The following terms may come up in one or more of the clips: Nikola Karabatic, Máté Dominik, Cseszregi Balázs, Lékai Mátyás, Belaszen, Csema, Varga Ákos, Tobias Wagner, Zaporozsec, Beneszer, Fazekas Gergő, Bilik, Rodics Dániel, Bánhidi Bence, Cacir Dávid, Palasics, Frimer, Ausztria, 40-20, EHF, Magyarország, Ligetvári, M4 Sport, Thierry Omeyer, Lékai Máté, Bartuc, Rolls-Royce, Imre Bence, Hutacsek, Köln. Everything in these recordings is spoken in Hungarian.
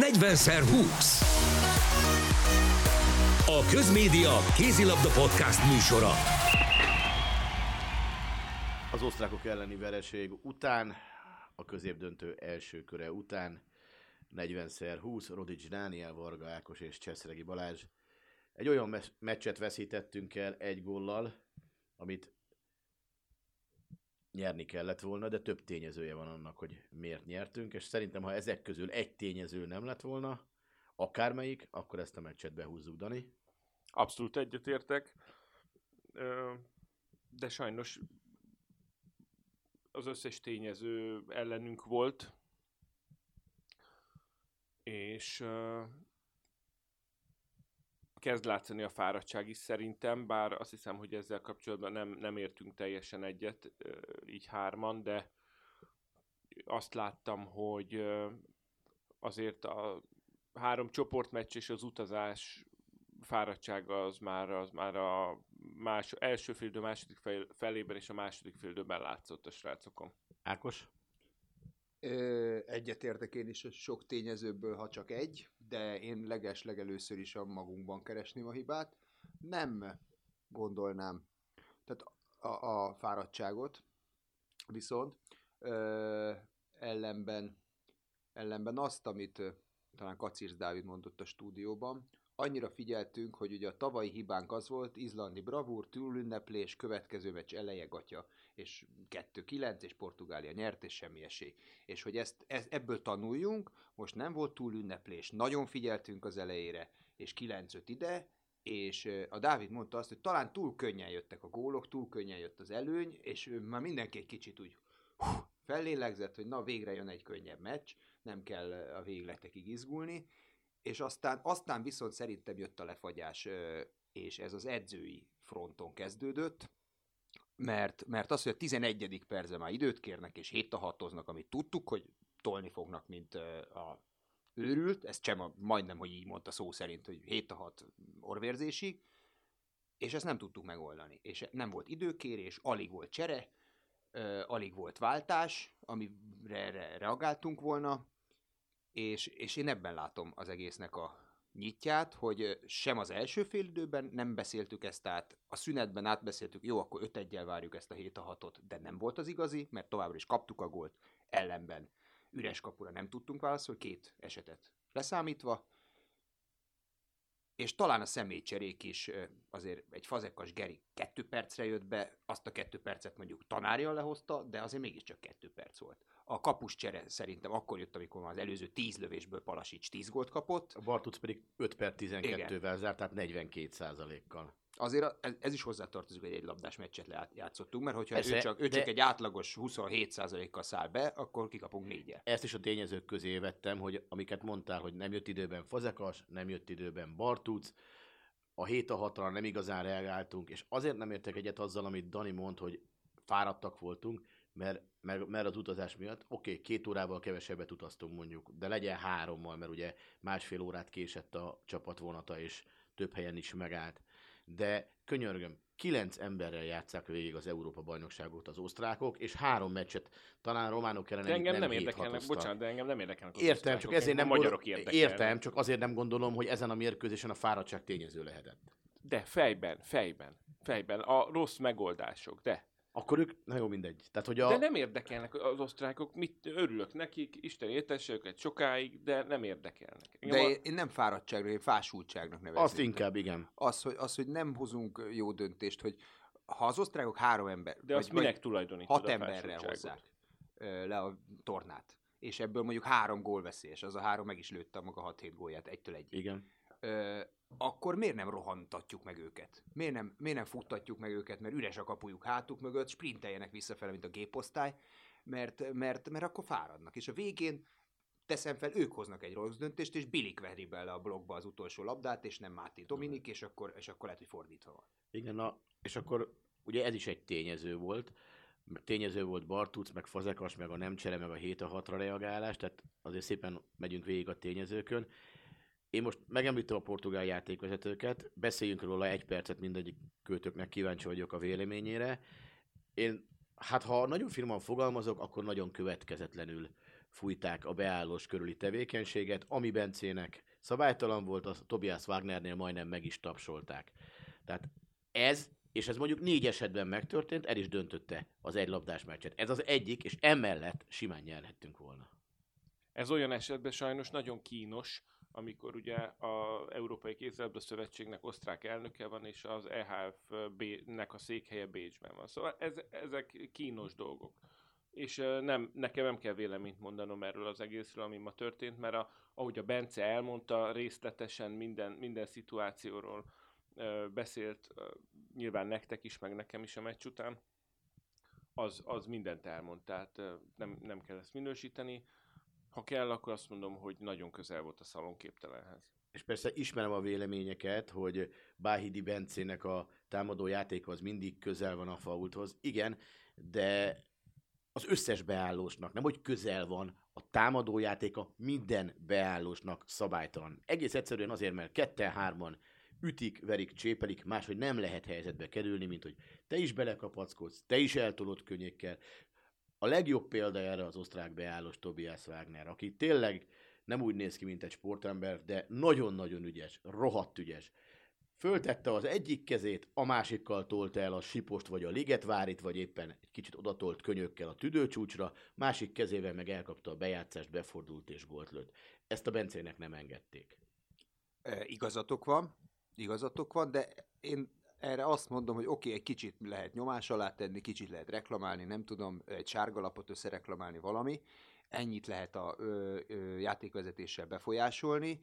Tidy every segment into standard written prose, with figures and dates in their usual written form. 40x20. A Közmédia kézilabda podcast műsora. Az osztrákok elleni vereség után, a középdöntő első köre után 40x20 Rodics Dániel, Varga Ákos és Cseszregi Balázs. Egy olyan meccset veszítettünk el egy góllal, amit nyerni kellett volna, de több tényezője van annak, hogy miért nyertünk, és szerintem, ha ezek közül egy tényező nem lett volna, akármelyik, akkor ezt a meccset behúzzuk, Dani. Abszolút egyetértek, de sajnos az összes tényező ellenünk volt, és kezd látszani a fáradtság is szerintem, bár azt hiszem, hogy ezzel kapcsolatban nem értünk teljesen egyet, így hárman, de azt láttam, hogy azért a három csoportmeccs és az utazás fáradtsága az már a első félidő második felében és a második félidőben látszott a srácokon. Ákos? Egyetértek én is, sok tényezőből, ha csak egy, de én legelőször is magunkban keresném a hibát. Nem gondolnám, tehát a fáradtságot, viszont ellenben azt, amit talán Cacir Dávid mondott a stúdióban, annyira figyeltünk, hogy ugye a tavalyi hibánk az volt, izlandi bravúr, túlünneplés, következő meccs eleje gatya, és 2-9, és Portugália nyert, és semmi esély. És hogy ebből tanuljunk, most nem volt túlünneplés, nagyon figyeltünk az elejére, és 9-5 ide, és a Dávid mondta azt, hogy talán túl könnyen jöttek a gólok, túl könnyen jött az előny, és már mindenki egy kicsit úgy fellélegzett, hogy na végre jön egy könnyebb meccs, nem kell a végletekig izgulni, és aztán viszont szerintem jött a lefagyás, és ez az edzői fronton kezdődött, mert az, hogy a 11. percben már időt kérnek, és 7-6-oznak, amit tudtuk, hogy tolni fognak, mint a őrült, ezt Csema majdnem, hogy így mondta szó szerint, hogy 7-6 orvérzésig, és ezt nem tudtuk megoldani, és nem volt időkérés, alig volt csere, alig volt váltás, amire reagáltunk volna, és én ebben látom az egésznek a nyitját, hogy sem az első fél időben nem beszéltük ezt át, a szünetben átbeszéltük, jó, akkor 5-1-jel várjuk ezt a 7-6-ot, de nem volt az igazi, mert továbbra is kaptuk a gólt, ellenben üres kapura nem tudtunk válaszolni, 2 esetet leszámítva, és talán a személycserék is, azért egy Fazekas Geri 2 percre jött be, azt a 2 percet mondjuk tanárja lehozta, de azért mégiscsak 2 perc volt. A kapus csere szerintem akkor jött, amikor már az előző 10 lövésből Palasics 10 gólt kapott. A Bartuc pedig 5/12-vel zárt, tehát 42%-kal. Azért ez is hozzátartozik, hogy egy labdás meccset játszottunk, mert hogyha ő csak egy átlagos 27%-kal száll be, akkor kikapunk 4-jel. Ezt is a tényezők közé vettem, hogy amiket mondtál, hogy nem jött időben Fazekas, nem jött időben Bartuc, a 7-6-ra nem igazán reagáltunk, és azért nem értek egyet azzal, amit Dani mond, hogy fáradtak voltunk, mert az utazás miatt, oké, 2 órával kevesebbet utaztunk mondjuk, de legyen 3-mal, mert ugye másfél órát késett a csapatvonata, és több helyen is megállt. De könyörgöm, 9 emberrel játsszák végig az Európa-bajnokságot az osztrákok, és 3 meccset talán románok ellen nem érdekelnek. Bocsánat, de engem nem érdekelnek az osztrákok. Értem, csak azért nem gondolom, hogy ezen a mérkőzésen a fáradtság tényező lehetett. De fejben, a rossz megoldások, de... Akkor ők, na jó, mindegy. Tehát, hogy de nem érdekelnek az osztrákok, örülök nekik, Isten értesse őket sokáig, de nem érdekelnek. Én nem fáradtságra, én fásultságnak nevezem. Azt inkább, igen. Az, hogy nem hozunk jó döntést, hogy ha az osztrákok 3 ember, de azt minek tulajdonítod 6 emberrel hozzák le a tornát, és ebből mondjuk 3 gól veszélyes, az a 3 meg is lőtte maga 6-7 gólját, 1-1. Igen. Akkor miért nem rohantatjuk meg őket? Miért nem futtatjuk meg őket, mert üres a kapujuk hátuk mögött, sprinteljenek visszafele, mint a géposztály, mert akkor fáradnak. És a végén teszem fel, ők hoznak egy rossz döntést, és Bilik veri bele a blokkba az utolsó labdát, és nem Máté Dominik, és akkor lehet, hogy fordítva van. Igen, és akkor ugye ez is egy tényező volt. Tényező volt Bartuc, meg Fazekas, meg a nem csere, meg a 7-6-ra reagálás, tehát azért szépen megyünk végig a tényezőkön. Én most megemlítem a portugál játékvezetőket, beszéljünk róla 1 percet, mindegyik költöknek kíváncsi vagyok a véleményére. Én, hát ha nagyon finoman fogalmazok, akkor nagyon következetlenül fújták a beállós körüli tevékenységet, ami Bencének szabálytalan volt, a Tobias Wagnernél majdnem meg is tapsolták. Tehát ez, és ez mondjuk 4 esetben megtörtént, el is döntötte az egylabdás meccset. Ez az egyik, és emellett simán nyerhettünk volna. Ez olyan esetben sajnos nagyon kínos, amikor ugye az Európai Kézilabda Szövetségnek osztrák elnöke van, és az EHF-nek a székhelye Bécsben van. Szóval ezek kínos dolgok. És nekem nem kell véleményt mondanom erről az egészről, ami ma történt, mert ahogy a Bence elmondta, részletesen minden szituációról beszélt, nyilván nektek is, meg nekem is a meccs után, az mindent elmond, tehát nem kell ezt minősíteni. Ha kell, akkor azt mondom, hogy nagyon közel volt a szalonképtelenhez. És persze ismerem a véleményeket, hogy Bánhidi Bencének a támadó játéka az mindig közel van a faulthoz. Igen, de az összes beállósnak, nem hogy közel van, a támadó játéka minden beállósnak szabálytalan. Egész egyszerűen azért, mert 2-3-an ütik, verik, csépelik, máshogy nem lehet helyzetbe kerülni, mint hogy te is belekapackodsz, te is eltolod könnyekkel. A legjobb példa erre az osztrák beállós Tobias Wagner, aki tényleg nem úgy néz ki, mint egy sportember, de nagyon-nagyon ügyes, rohadt ügyes. Föltette az egyik kezét, a másikkal tolta el a sipost, vagy a ligetvárit, vagy éppen egy kicsit odatolt könyökkel a tüdőcsúcsra, másik kezével meg elkapta a bejátszást, befordult és gólt lőtt. Ezt a Bencének nem engedték. Igazatok van, de én erre azt mondom, hogy oké, egy kicsit lehet nyomás alá tenni, kicsit lehet reklamálni, nem tudom, egy sárgalapot összereklamálni valami, ennyit lehet a játékvezetéssel befolyásolni,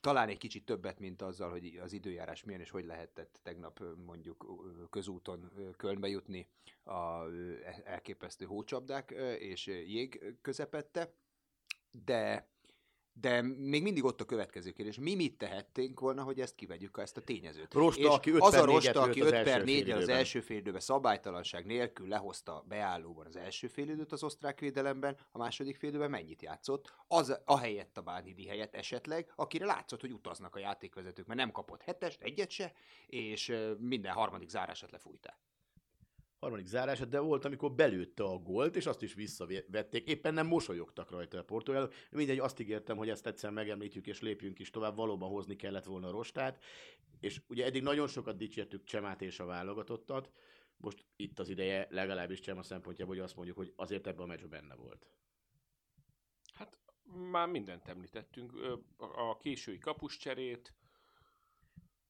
talán egy kicsit többet, mint azzal, hogy az időjárás milyen, és hogy lehetett tegnap mondjuk közúton Kölnbe jutni a elképesztő hócsapdák és jég közepette, de még mindig ott a következő kérdés. Mi mit tehettünk volna, hogy ezt kivegyük, ezt a tényezőt? Rosta, aki 5-4-el az első fél időben szabálytalanság nélkül lehozta beállóban az első fél időt az osztrák védelemben, a második fél időben mennyit játszott? Az ahelyett a Bánhidi helyett esetleg, akire látszott, hogy utaznak a játékvezetők, mert nem kapott hetest, egyet se, és minden harmadik zárását lefújták. De volt, amikor belőtte a gólt, és azt is visszavették. Éppen nem mosolyogtak rajta a Portugálok. Mindegy, azt ígértem, hogy ezt egyszer megemlítjük, és lépjünk is tovább. Valóban hozni kellett volna Rostát. És ugye eddig nagyon sokat dicsértük Csemát és a válogatottat. Most itt az ideje legalábbis Csema szempontjából, hogy azt mondjuk, hogy azért ebben a meccsben benne volt. Hát már mindent említettünk. A késői kapuscserét,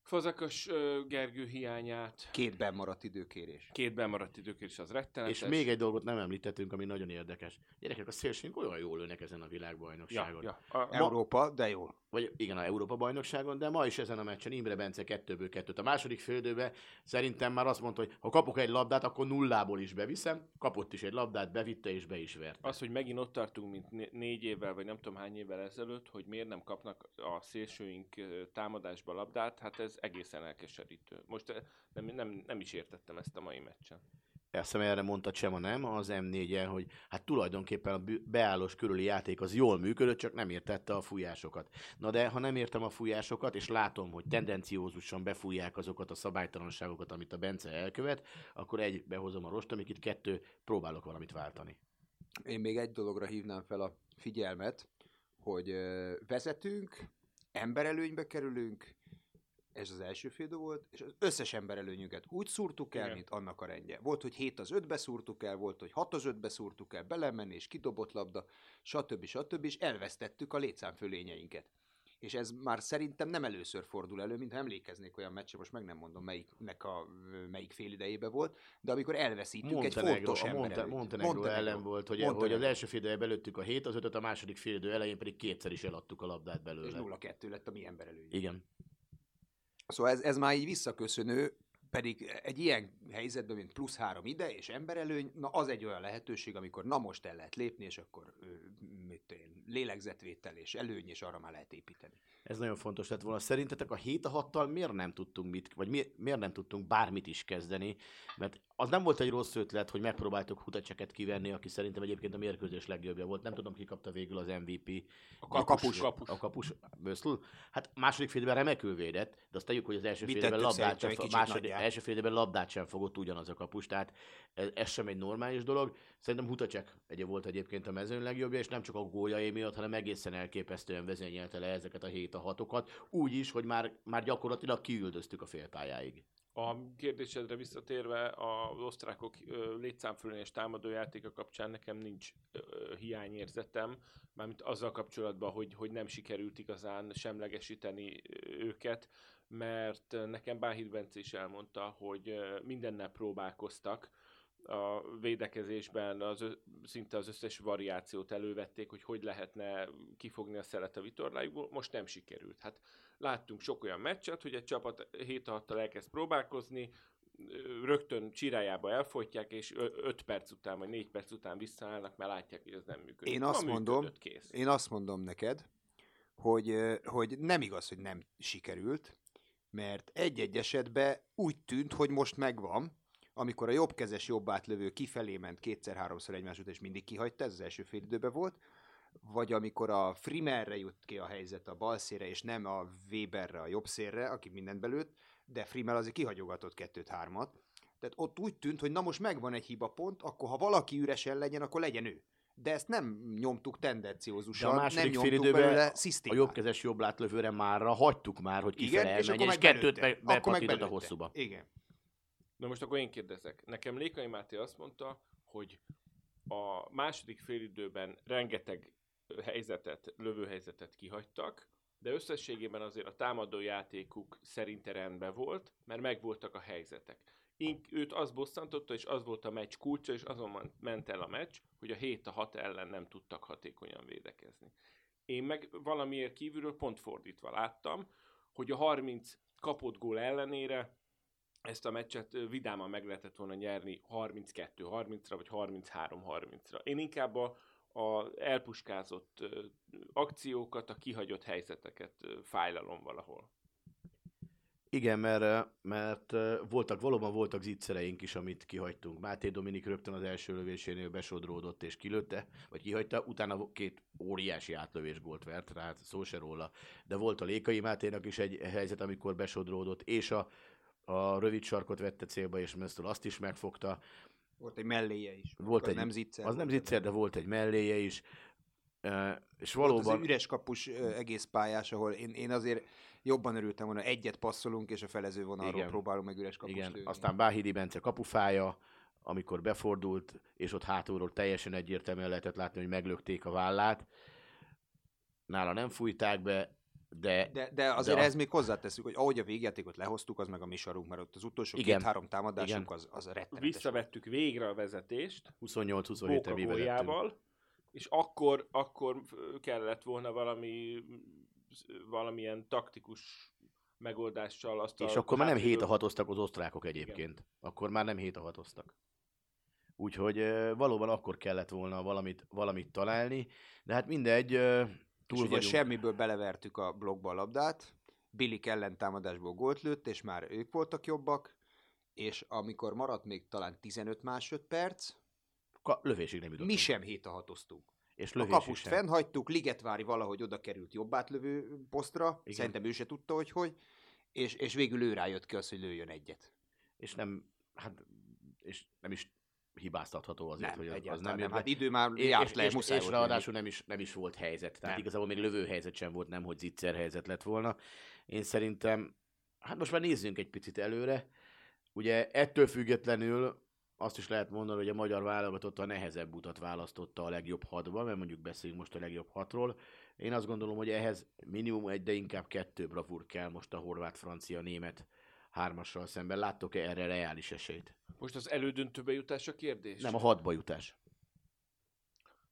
Fazekas Gergő hiányát. 2 bennmaradt időkérés. 2 bennmaradt időkérés, az rettenetes. És még egy dolgot nem említettünk, ami nagyon érdekes. Gyerekek, a szélsőink olyan jól lőnek ezen a világbajnokságon. Európa, de jó. Vagy igen, a Európa bajnokságon, de ma is ezen a meccsen Imre Bence 2-2. A második félidőben szerintem már azt mondta, hogy ha kapok egy labdát, akkor nullából is beviszem. Kapott is egy labdát, bevitte és be is verte. Az, hogy megint ott tartunk, mint 4 évvel, vagy nem tudom hány évvel ezelőtt, hogy miért nem kapnak a szélsőink támadásba labdát, hát ez egészen elkeserítő. Most nem is értettem ezt a mai meccsen. Persze, erre mondta Csema nem, az M4-en, hogy hát tulajdonképpen a beállós körüli játék az jól működött, csak nem értette a fújásokat. Na de, ha nem értem a fújásokat, és látom, hogy tendenciózusan befújják azokat a szabálytalanságokat, amit a Bence elkövet, akkor egy behozom a rost, amiket 2 próbálok valamit váltani. Én még egy dologra hívnám fel a figyelmet, hogy vezetünk, emberelőnybe kerülünk, ez az első fél idő volt, és az összes emberelőnyünket úgy szúrtuk el, mint annak a rendje. Volt, hogy 7-5-be szúrtuk el, volt, hogy 6-5-be szúrtuk el, belemenni és kidobott labda, stb. És elvesztettük a létszámfölényeinket. És ez már szerintem nem először fordul elő, mintha emlékeznék olyan meccse, most meg nem mondom, melyik fél idejében volt, de amikor elveszítünk egy fontos emberelőnyt. Montenegro ellen volt, hogy az első fél idejében előttük a 7-5-öt, a második fél idő elején pedig 2-szer is eladtuk a labdát belőle. És 0-2 lett a mi emberelőnyünk. Igen. Szóval ez már így visszaköszönő, pedig egy ilyen helyzetben, mint +3 ide, és emberelőny, na az egy olyan lehetőség, amikor na most el lehet lépni, és akkor lélegzetvétel és előny, és arra már lehet építeni. Ez nagyon fontos lett volna. Szerintetek a 7-6-tal miért nem tudtunk miért nem tudtunk bármit is kezdeni? Mert az nem volt egy rossz ötlet, hogy megpróbáltuk Hutacseket kivenni, aki szerintem egyébként a mérkőzés legjobbja volt. Nem tudom, ki kapta végül az MVP. A kapus. Hát második félidőben remekül védett, de azt tegyük, hogy az első félidőben labdát sem fogott ugyanaz a kapus. Tehát ez sem egy normális dolog. Szerintem Hutacsek volt egyébként a mezőn legjobbja, és nem csak a góljai miatt, hanem egészen elképesztően vezényelte le ezeket a 7-6-okat, úgy is, hogy már gyakorlatilag kiüldöztük a félpályáig. A kérdésedre visszatérve, az osztrákok létszámfölönés támadójátéka kapcsán nekem nincs hiányérzetem, mármint azzal kapcsolatban, hogy nem sikerült igazán semlegesíteni őket, mert nekem Bánhidi Bence is elmondta, hogy mindennel próbálkoztak, a védekezésben szinte az összes variációt elővették, hogy lehetne kifogni a szelet a vitorlájukból, most nem sikerült. Hát láttunk sok olyan meccset, hogy egy csapat 7-6-tal elkezd próbálkozni, rögtön csirájába elfolytják, és 5 perc után, vagy 4 perc után visszaállnak, mert látják, hogy ez nem működik. Én azt mondom neked, hogy nem igaz, hogy nem sikerült, mert egy-egy esetben úgy tűnt, hogy most megvan, amikor a jobbkezes jobb átlövő kifelé ment kétszer-háromszor egymás után, és mindig kihagyta, ez az első fél időben volt, vagy amikor a Frimerre jut ki a helyzet a balszére, és nem a Weberre, a jobbszérre, aki mindent belőtt, de Frimer azért kihagyogatott 2-3-at. Tehát ott úgy tűnt, hogy na most megvan egy hibapont, akkor ha valaki üresen legyen, akkor legyen ő. De ezt nem nyomtuk tendenciózusan, nem nyomtuk belőle szisztémát. A jobbkezes jobb átlövőre márra hagytuk már, hogy kifele elmenjen, és kettőt bepatított a hosszúba. Igen. Na most akkor én kérdezek. Nekem Lékai Máté azt mondta, hogy a második félidőben rengeteg lövőhelyzetet kihagytak, de összességében azért a támadó játékuk szerinte rendben volt, mert megvoltak a helyzetek. Őt az bosszantotta, és az volt a meccs kulcsa, és azon ment el a meccs, hogy a 7-6 ellen nem tudtak hatékonyan védekezni. Én meg valamiért kívülről pont fordítva láttam, hogy a 30 kapott gól ellenére ezt a meccset vidáman meg lehetett volna nyerni 32-30-ra, vagy 33-30-ra. Én inkább az elpuskázott akciókat, a kihagyott helyzeteket fájlalom valahol. Igen, mert valóban voltak zicsereink is, amit kihagytunk. Máté Dominik rögtön az első lövésénél besodródott és kilőtte, vagy kihagyta, utána 2 óriási átlövés gólt vert, tehát szó se róla. De volt a Lékai Máténak is egy helyzet, amikor besodródott, és a rövid sarkot vette célba, és Mesztől azt is megfogta. Volt egy melléje is. Az nem zicser, de volt egy melléje is. És valóban... Volt az üres kapus egész pályás, ahol én azért jobban örültem volna, egyet passzolunk, és a felező vonalról próbálunk meg üres kapust lőni. Aztán Bánhidi Bence kapufája, amikor befordult, és ott hátulról teljesen egyértelműen lehetett látni, hogy meglökték a vállát. Nála nem fújták be, De azért ez még hozzáteszünk, hogy ahogy a végjátékot lehoztuk, az meg a mi sarunk, mert ott az utolsó 2-3 támadásunk az rettenetes. Visszavettük végre a vezetést. 28-27-re vezettünk. És akkor kellett volna valamilyen taktikus megoldással azt és akkor már nem 7-6-oztak az osztrákok egyébként. Igen. Akkor már nem 7-6-oztak. Úgyhogy valóban akkor kellett volna valamit találni, de hát mindegy... És ugye semmiből belevertük a blokkba a labdát, Bilik ellentámadásból gólt lőtt, és már ők voltak jobbak, és amikor maradt még talán 15 másodperc, lövésig nem jutottunk. Mi sem 7-6-oztunk. A kapust fennhagytuk, Ligetvári valahogy oda került jobb átlövő posztra, igen. Szerintem ő se tudta, hogy és végül ő rájött ki az, hogy lőjön egyet. És nem is hibáztatható azért, nem, hogy az nem jön. Hát idő már járt le, muszáj volt. És ráadásul nem is volt helyzet. Tehát igazából még lövőhelyzet sem volt, nemhogy zicserhelyzet lett volna. Én szerintem, hát most már nézzünk egy picit előre. Ugye ettől függetlenül azt is lehet mondani, hogy a magyar válogatott a nehezebb utat választotta a legjobb 6-ba, mert mondjuk beszéljünk most a legjobb 6-ról. Én azt gondolom, hogy ehhez minimum 1, de inkább 2 bravúr kell most a horvát-francia-német 3-assal szemben. Láttok-e erre reális esélyt? Most az elődöntőbe jutás a kérdés? Nem, a 6-ba jutás.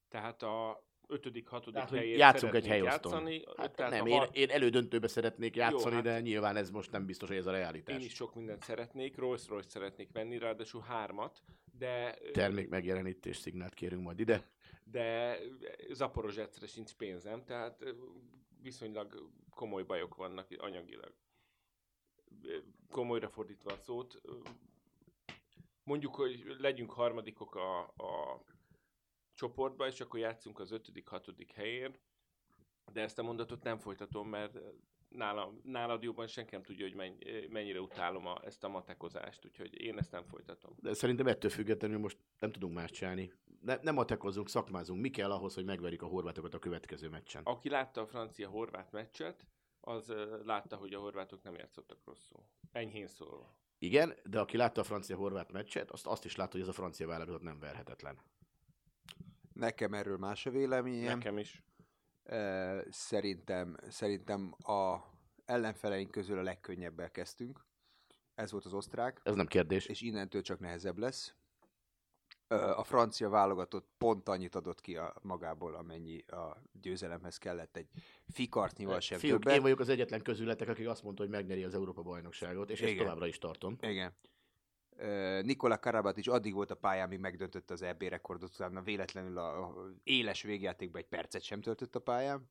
Tehát a 5.-6. helyért szeretnék egy játszani. Hát nem, én elődöntőbe szeretnék játszani, de nyilván ez most nem biztos, hogy ez a realitás. Én is sok mindent szeretnék, Rolls-Royce szeretnék venni, ráadásul 3-at, de... Termék megjelenítés szignált kérünk majd ide. De Zaporozsecre sincs pénzem, tehát viszonylag komoly bajok vannak anyagilag. Komolyra fordítva a szót, mondjuk, hogy legyünk harmadikok a csoportba, és akkor játszunk az 5.-6. helyért, de ezt a mondatot nem folytatom, mert nálad jobban senki nem tudja, hogy mennyire utálom ezt a matekozást, úgyhogy én ezt nem folytatom. De szerintem ettől függetlenül most nem tudunk más csinálni. Nem matekozunk, szakmázunk. Mi kell ahhoz, hogy megverjük a horvátokat a következő meccsen? Aki látta a francia-horvát meccset, az látta, hogy a horvátok nem játszottak rosszul. Enyhén szólva. Igen, de aki látta a francia-horvát meccset, azt is látta, hogy ez a francia válogatott nem verhetetlen. Nekem erről más a véleményem. Nekem is. Szerintem a ellenfeleink közül a legkönnyebbel kezdtünk. Ez volt az osztrák. Ez nem kérdés. És innentől csak nehezebb lesz. A francia válogatott pont annyit adott ki magából, amennyi a győzelemhez kellett, egy fikartnyival sem többet. Én vagyok az egyetlen közületek, akik azt mondta, hogy megnyeri az Európa-bajnokságot, és ezt továbbra is tartom. Igen. Nikola Karabatic addig volt a pályán, míg megdöntötte az EB rekordot, utána véletlenül a éles végjátékban egy percet sem töltött a pályán.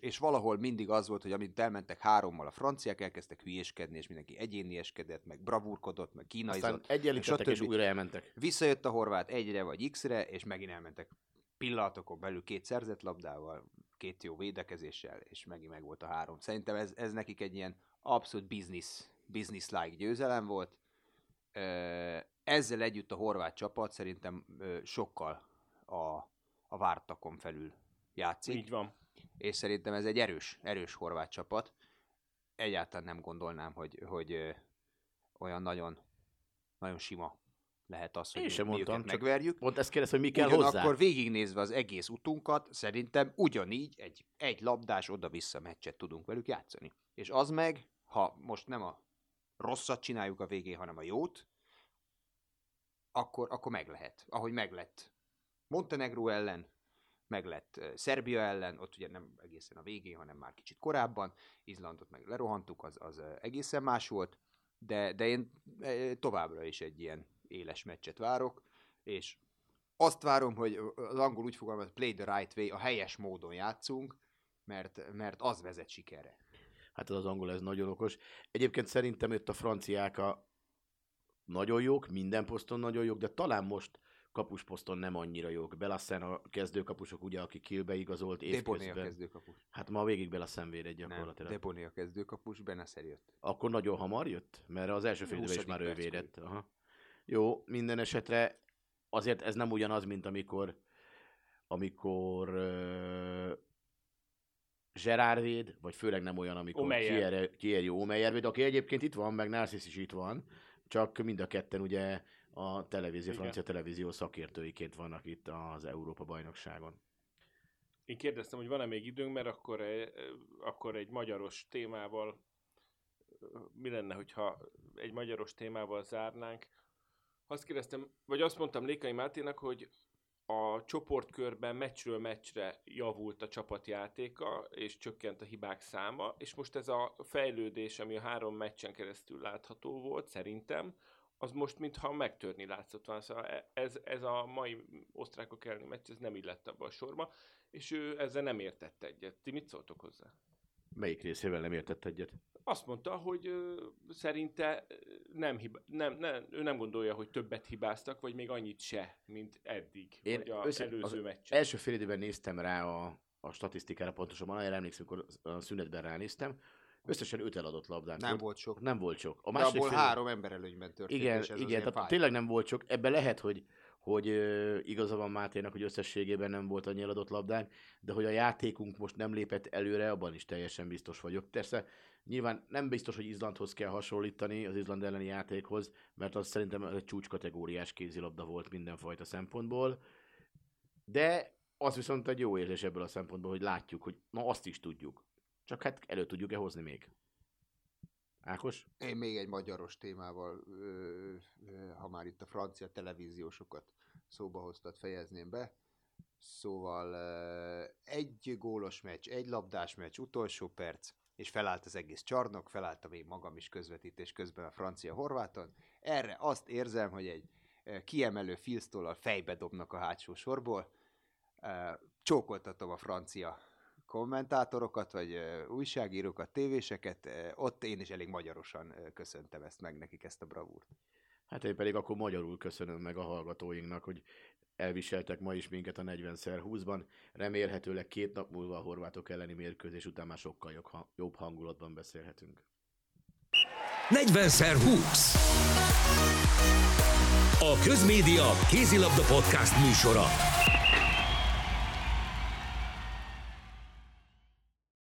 És valahol mindig az volt, hogy amint elmentek 3-mal a franciák, elkezdtek hülyéskedni, és mindenki egyénieskedett, meg bravúrkodott, meg kínaizott. Aztán egyenlítettek, és újra elmentek. Visszajött a horvát 1-re vagy X-re, és megint elmentek pillanatokon belül 2 szerzett labdával, 2 jó védekezéssel, és megint meg volt a 3. Szerintem ez nekik egy ilyen abszolút business-like győzelem volt. Ezzel együtt a horvát csapat szerintem sokkal a vártakon felül játszik. Így van. És szerintem ez egy erős horvát csapat. Egyáltalán nem gondolnám, hogy olyan nagyon, nagyon sima lehet az, hogy őket megverjük. Pont ezt kérdez, hogy mi kell hozzá. Akkor végignézve az egész utunkat, szerintem ugyanígy egy labdás oda-vissza meccset tudunk velük játszani. És az meg, ha most nem a rosszat csináljuk a végén, hanem a jót, akkor meg lehet. Ahogy meg lett Montenegró ellen, meg lett Szerbia ellen, ott ugye nem egészen a végén, hanem már kicsit korábban, Izlandot meg lerohantuk, az egészen más volt, de én továbbra is egy ilyen éles meccset várok, és azt várom, hogy az angol úgy fogalmaz, play the right way, a helyes módon játszunk, mert az vezet sikerre. Hát az angol, ez nagyon okos. Egyébként szerintem itt a franciák nagyon jók, minden poszton nagyon jók, de talán most kapusposzton nem annyira jók. Belaszen a kezdőkapusok, ugye, aki Kielbe igazolt évközben. Deponé a kezdőkapus. Hát ma végig Belaszen védett gyakorlatilag. Nem, Deponé a kezdőkapus, Beneszer jött. Akkor nagyon hamar jött? Mert az első félidőben is már ő védett. Aha. Jó, minden esetre azért ez nem ugyanaz, mint amikor Gerard véd, vagy főleg nem olyan, amikor Thierry Omeyer véd, aki egyébként itt van, meg Narcisz is itt van, csak mind a ketten ugye a televízió, francia televízió szakértőiként vannak itt az Európa-bajnokságon. Én kérdeztem, hogy van-e még időnk, mert akkor egy magyaros témával, mi lenne, hogyha egy magyaros témával zárnánk? Azt kérdeztem, vagy azt mondtam Lékai Máténak, hogy a csoportkörben meccsről meccsre javult a csapatjátéka, és csökkent a hibák száma, és most ez a fejlődés, ami a 3 meccsen keresztül látható volt, szerintem, az most mintha megtörni látszott volna. Szóval ez a mai osztrákok elleni meccs, ez nem illett abba a sorba, és ő ezzel nem értett egyet. Ti mit szóltok hozzá? Melyik részével nem értett egyet? Azt mondta, hogy szerinte ő nem gondolja, hogy többet hibáztak, vagy még annyit se, mint eddig, vagy az előző meccsen. Első fél időben néztem rá a statisztikára pontosabban, arra emlékszem, amikor a szünetben ránéztem, összesen 5 eladott labdánk. Nem volt sok. De abból 3 emberelőnyben történt. Igen, tehát tényleg nem volt sok. Ebben lehet, hogy igaza van Máténak, hogy összességében nem volt annyi eladott labdánk, de hogy a játékunk most nem lépett előre, abban is teljesen biztos vagyok. Persze nyilván nem biztos, hogy Izlandhoz kell hasonlítani, az Izland elleni játékhoz, mert az szerintem egy csúcskategóriás kézilabda volt mindenfajta szempontból, de az viszont egy jó érzés ebből a szempontból, hogy látjuk, hogy na azt is tudjuk. Csak hát elő tudjuk-e hozni még? Ákos? Én még egy magyaros témával, ha már itt a francia televíziósokat szóba hoztad, fejezném be. Szóval egy gólos meccs, egy labdás meccs, utolsó perc, és felállt az egész csarnok, felálltam én magam is közvetítés közben a francia-horváton. Erre azt érzem, hogy egy kiemelő filztollal fejbe dobnak a hátsó sorból. Csókoltatom a francia kommentátorokat, vagy újságírókat, tévéseket, ott én is elég magyarosan köszöntem ezt meg nekik, ezt a bravúrt. Hát én pedig akkor magyarul köszönöm meg a hallgatóinknak, hogy elviseltek ma is minket a 40x20-ban. Remélhetőleg 2 nap múlva a horvátok elleni mérkőzés után már sokkal jobb hangulatban beszélhetünk. 40x20 A Közmédia kézilabda podcast műsora.